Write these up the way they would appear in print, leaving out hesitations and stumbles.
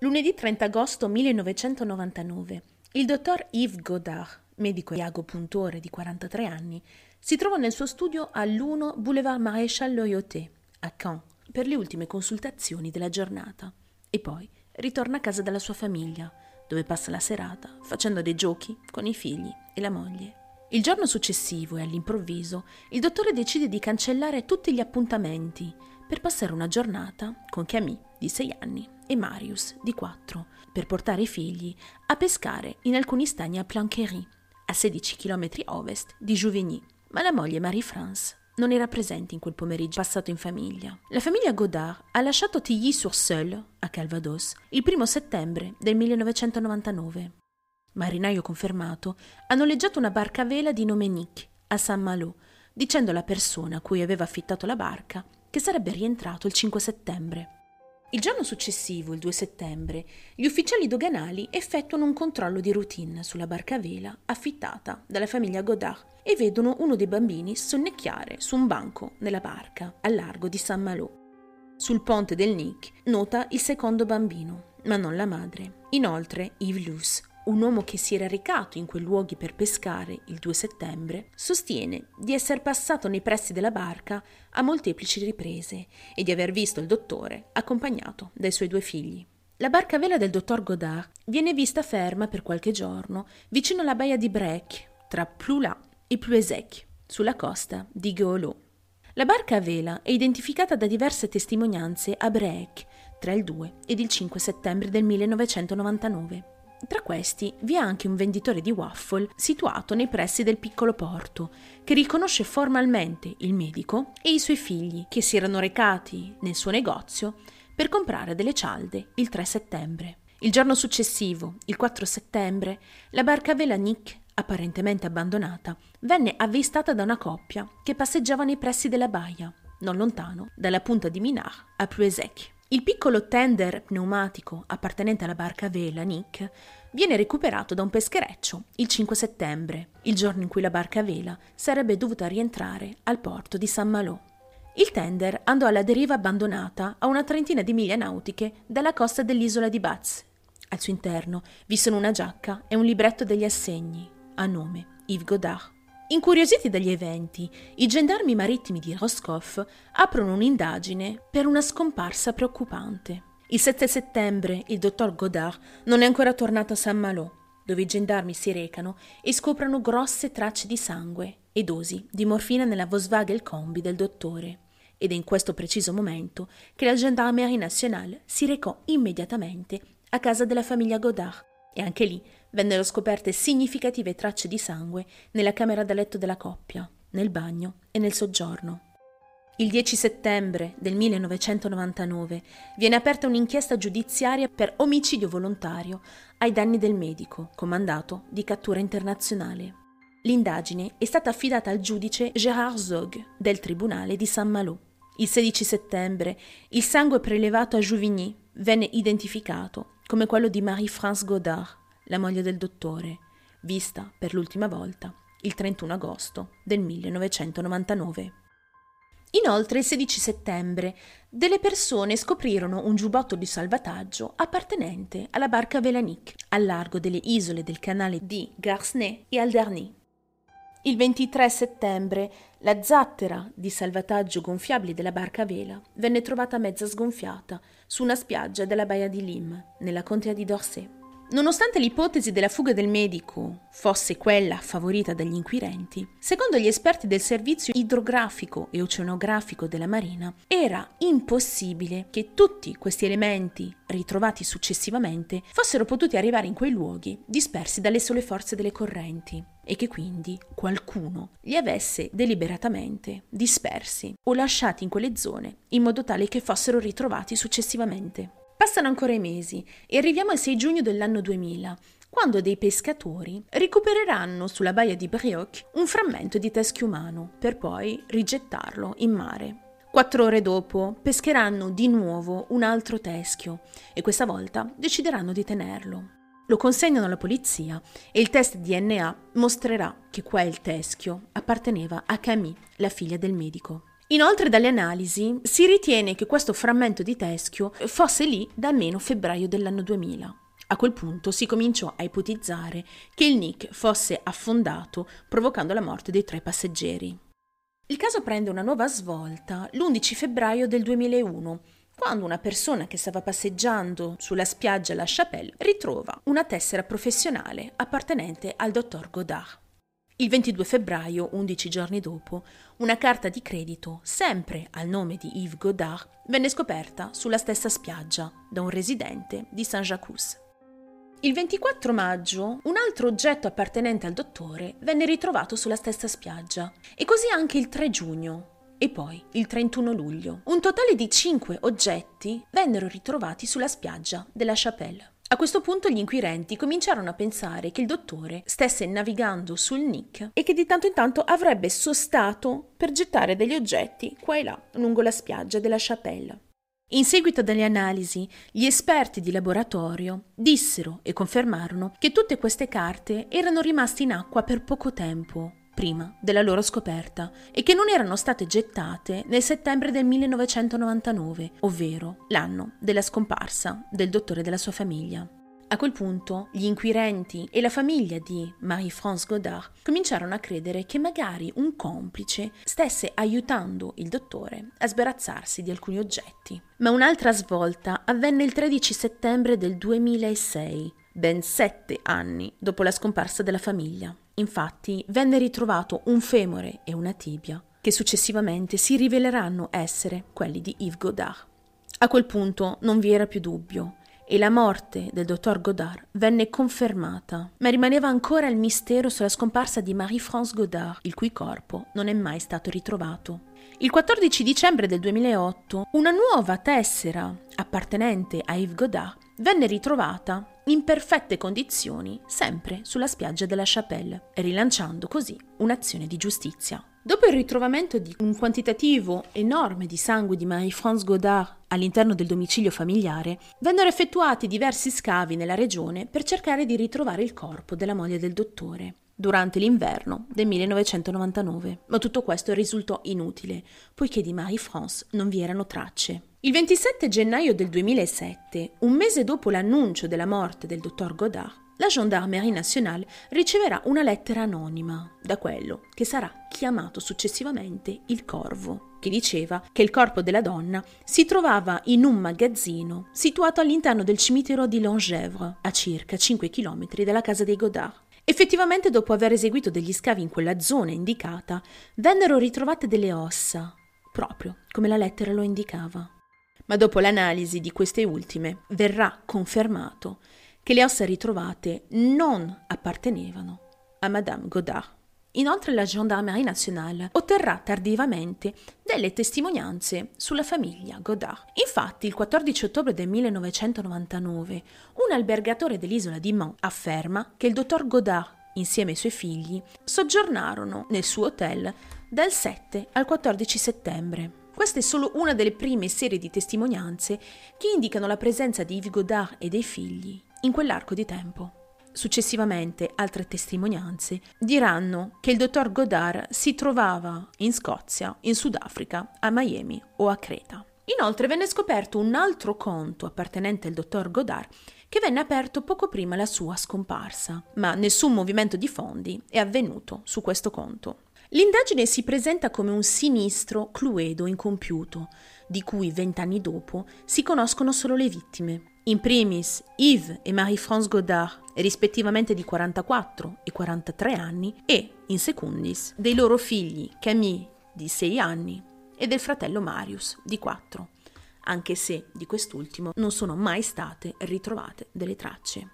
Lunedì 30 agosto 1999, il dottor Yves Godard, medico e agopuntore di 43 anni, si trova nel suo studio all'1 Boulevard Maréchal Loyoté, a Caen, per le ultime consultazioni della giornata, e poi ritorna a casa dalla sua famiglia, dove passa la serata facendo dei giochi con i figli e la moglie. Il giorno successivo e all'improvviso il dottore decide di cancellare tutti gli appuntamenti per passare una giornata con Camille di 6 anni e Marius di 4 per portare i figli a pescare in alcuni stagni a Planquerie, a 16 km ovest di Juvigny. Ma la moglie Marie-France non era presente in quel pomeriggio passato in famiglia. La famiglia Godard ha lasciato Tilly-sur-Seul, a Calvados, il 1° settembre del 1999. Marinaio confermato, ha noleggiato una barca a vela di nome Nick a Saint-Malo, dicendo alla persona a cui aveva affittato la barca che sarebbe rientrato il 5 settembre. Il giorno successivo, il 2 settembre, gli ufficiali doganali effettuano un controllo di routine sulla barca a vela affittata dalla famiglia Godard e vedono uno dei bambini sonnecchiare su un banco nella barca al largo di Saint-Malo. Sul ponte del Nick nota il secondo bambino, ma non la madre. Inoltre, Yves Luz, un uomo che si era recato in quei luoghi per pescare il 2 settembre, sostiene di essere passato nei pressi della barca a molteplici riprese e di aver visto il dottore accompagnato dai suoi 2 figli. La barca a vela del dottor Godard viene vista ferma per qualche giorno vicino alla baia di Brecq, tra Plouha e Plouézec, sulla costa di Golou. La barca a vela è identificata da diverse testimonianze a Brecq tra il 2 ed il 5 settembre del 1999. Tra questi vi è anche un venditore di waffle situato nei pressi del piccolo porto, che riconosce formalmente il medico e i suoi figli che si erano recati nel suo negozio per comprare delle cialde il 3 settembre. Il giorno successivo, il 4 settembre, la barca a vela Nick, apparentemente abbandonata, venne avvistata da una coppia che passeggiava nei pressi della baia, non lontano dalla punta di Minard a Plouézec. Il piccolo tender pneumatico appartenente alla barca a vela Nick viene recuperato da un peschereccio il 5 settembre, il giorno in cui la barca a vela sarebbe dovuta rientrare al porto di Saint-Malo. Il tender andò alla deriva abbandonata a una trentina di miglia nautiche dalla costa dell'isola di Batz. Al suo interno vi sono una giacca e un libretto degli assegni, a nome Yves Godard. Incuriositi dagli eventi, i gendarmi marittimi di Roscoff aprono un'indagine per una scomparsa preoccupante. Il 7 settembre il dottor Godard non è ancora tornato a Saint-Malo, dove i gendarmi si recano e scoprono grosse tracce di sangue e dosi di morfina nella Volkswagen Kombi del dottore. Ed è in questo preciso momento che la Gendarmerie Nationale si recò immediatamente a casa della famiglia Godard e anche lì vennero scoperte significative tracce di sangue nella camera da letto della coppia, nel bagno e nel soggiorno. Il 10 settembre del 1999 viene aperta un'inchiesta giudiziaria per omicidio volontario ai danni del medico, con mandato di cattura internazionale. L'indagine è stata affidata al giudice Gérard Zog del tribunale di Saint-Malo. Il 16 settembre il sangue prelevato a Juvigny venne identificato come quello di Marie-France Godard, la moglie del dottore, vista per l'ultima volta il 31 agosto del 1999. Inoltre, il 16 settembre, delle persone scoprirono un giubbotto di salvataggio appartenente alla barca vela Nick, al largo delle isole del canale di Guernsey e Alderney. Il 23 settembre, la zattera di salvataggio gonfiabile della barca vela venne trovata mezza sgonfiata su una spiaggia della baia di Lim, nella contea di Dorset. Nonostante l'ipotesi della fuga del medico fosse quella favorita dagli inquirenti, secondo gli esperti del servizio idrografico e oceanografico della Marina, era impossibile che tutti questi elementi ritrovati successivamente fossero potuti arrivare in quei luoghi dispersi dalle sole forze delle correnti e che quindi qualcuno li avesse deliberatamente dispersi o lasciati in quelle zone in modo tale che fossero ritrovati successivamente. Passano ancora i mesi e arriviamo al 6 giugno dell'anno 2000, quando dei pescatori recupereranno sulla baia di Brioc un frammento di teschio umano, per poi rigettarlo in mare. 4 ore dopo pescheranno di nuovo un altro teschio e questa volta decideranno di tenerlo. Lo consegnano alla polizia e il test DNA mostrerà che quel teschio apparteneva a Camille, la figlia del medico. Inoltre dalle analisi si ritiene che questo frammento di teschio fosse lì da almeno febbraio dell'anno 2000. A quel punto si cominciò a ipotizzare che il Nick fosse affondato, provocando la morte dei 3 passeggeri. Il caso prende una nuova svolta l'11 febbraio del 2001, quando una persona che stava passeggiando sulla spiaggia La Chapelle ritrova una tessera professionale appartenente al dottor Godard. Il 22 febbraio, 11 giorni dopo, una carta di credito, sempre al nome di Yves Godard, venne scoperta sulla stessa spiaggia da un residente di Saint-Jacques. Il 24 maggio, un altro oggetto appartenente al dottore venne ritrovato sulla stessa spiaggia, e così anche il 3 giugno e poi il 31 luglio. Un totale di 5 oggetti vennero ritrovati sulla spiaggia della Chapelle. A questo punto gli inquirenti cominciarono a pensare che il dottore stesse navigando sul Nick e che di tanto in tanto avrebbe sostato per gettare degli oggetti qua e là lungo la spiaggia della Chapelle. In seguito alle analisi, gli esperti di laboratorio dissero e confermarono che tutte queste carte erano rimaste in acqua per poco tempo prima della loro scoperta e che non erano state gettate nel settembre del 1999, ovvero l'anno della scomparsa del dottore e della sua famiglia. A quel punto gli inquirenti e la famiglia di Marie-France Godard cominciarono a credere che magari un complice stesse aiutando il dottore a sbarazzarsi di alcuni oggetti. Ma un'altra svolta avvenne il 13 settembre del 2006, ben 7 anni dopo la scomparsa della famiglia. Infatti venne ritrovato un femore e una tibia, che successivamente si riveleranno essere quelli di Yves Godard. A quel punto non vi era più dubbio e la morte del dottor Godard venne confermata, ma rimaneva ancora il mistero sulla scomparsa di Marie-France Godard, il cui corpo non è mai stato ritrovato. Il 14 dicembre del 2008 una nuova tessera appartenente a Yves Godard venne ritrovata in perfette condizioni, sempre sulla spiaggia della Chapelle, rilanciando così un'azione di giustizia. Dopo il ritrovamento di un quantitativo enorme di sangue di Marie-France Godard all'interno del domicilio familiare, vennero effettuati diversi scavi nella regione per cercare di ritrovare il corpo della moglie del dottore durante l'inverno del 1999, ma tutto questo risultò inutile, poiché di Marie-France non vi erano tracce. Il 27 gennaio del 2007, un mese dopo l'annuncio della morte del dottor Godard, la Gendarmerie Nationale riceverà una lettera anonima da quello che sarà chiamato successivamente il Corvo, che diceva che il corpo della donna si trovava in un magazzino situato all'interno del cimitero di Langevres, a circa 5 km dalla casa dei Godard. Effettivamente, dopo aver eseguito degli scavi in quella zona indicata, vennero ritrovate delle ossa, proprio come la lettera lo indicava. Ma dopo l'analisi di queste ultime verrà confermato che le ossa ritrovate non appartenevano a Madame Godard. Inoltre la Gendarmerie Nationale otterrà tardivamente delle testimonianze sulla famiglia Godard. Infatti il 14 ottobre del 1999 un albergatore dell'isola di Mans afferma che il dottor Godard insieme ai suoi figli soggiornarono nel suo hotel dal 7 al 14 settembre. Questa è solo una delle prime serie di testimonianze che indicano la presenza di Yves Godard e dei figli in quell'arco di tempo. Successivamente altre testimonianze diranno che il dottor Godard si trovava in Scozia, in Sudafrica, a Miami o a Creta. Inoltre venne scoperto un altro conto appartenente al dottor Godard che venne aperto poco prima la sua scomparsa, ma nessun movimento di fondi è avvenuto su questo conto. L'indagine si presenta come un sinistro cluedo incompiuto, di cui 20 anni dopo si conoscono solo le vittime. In primis Yves e Marie-France Godard, rispettivamente di 44 e 43 anni, e in secundis dei loro figli Camille, di 6 anni, e del fratello Marius, di 4, anche se di quest'ultimo non sono mai state ritrovate delle tracce.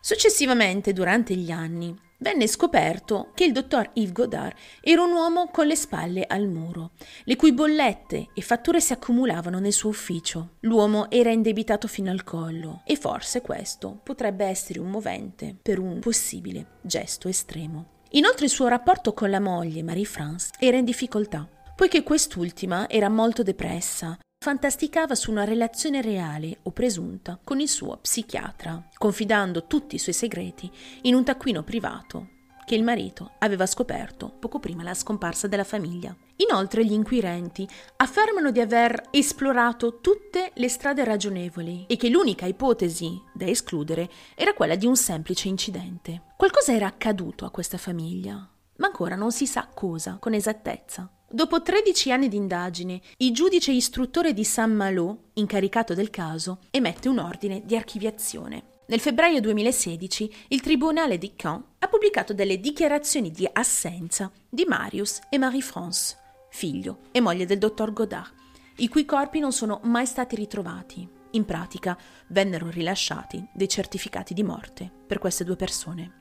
Successivamente, durante gli anni, venne scoperto che il dottor Yves Godard era un uomo con le spalle al muro, le cui bollette e fatture si accumulavano nel suo ufficio. L'uomo era indebitato fino al collo e forse questo potrebbe essere un movente per un possibile gesto estremo. Inoltre il suo rapporto con la moglie Marie-France era in difficoltà, poiché quest'ultima era molto depressa, fantasticava su una relazione reale o presunta con il suo psichiatra, confidando tutti i suoi segreti in un taccuino privato che il marito aveva scoperto poco prima la scomparsa della famiglia. Inoltre gli inquirenti affermano di aver esplorato tutte le strade ragionevoli e che l'unica ipotesi da escludere era quella di un semplice incidente. Qualcosa era accaduto a questa famiglia, ma ancora non si sa cosa con esattezza. Dopo 13 anni di indagine, il giudice istruttore di Saint-Malo, incaricato del caso, emette un ordine di archiviazione. Nel febbraio 2016 il tribunale di Caen ha pubblicato delle dichiarazioni di assenza di Marius e Marie-France, figlio e moglie del dottor Godard, i cui corpi non sono mai stati ritrovati. In pratica vennero rilasciati dei certificati di morte per queste due persone.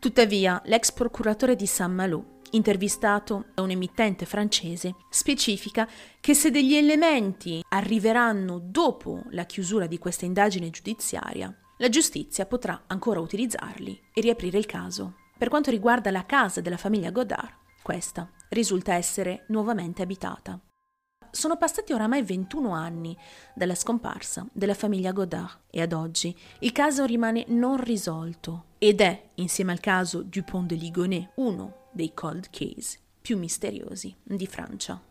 Tuttavia, l'ex procuratore di Saint-Malo, intervistato da un emittente francese, specifica che se degli elementi arriveranno dopo la chiusura di questa indagine giudiziaria, la giustizia potrà ancora utilizzarli e riaprire il caso. Per quanto riguarda la casa della famiglia Godard, questa risulta essere nuovamente abitata. Sono passati oramai 21 anni dalla scomparsa della famiglia Godard e ad oggi il caso rimane non risolto ed è, insieme al caso Dupont de Ligonnès, uno dei cold case più misteriosi di Francia.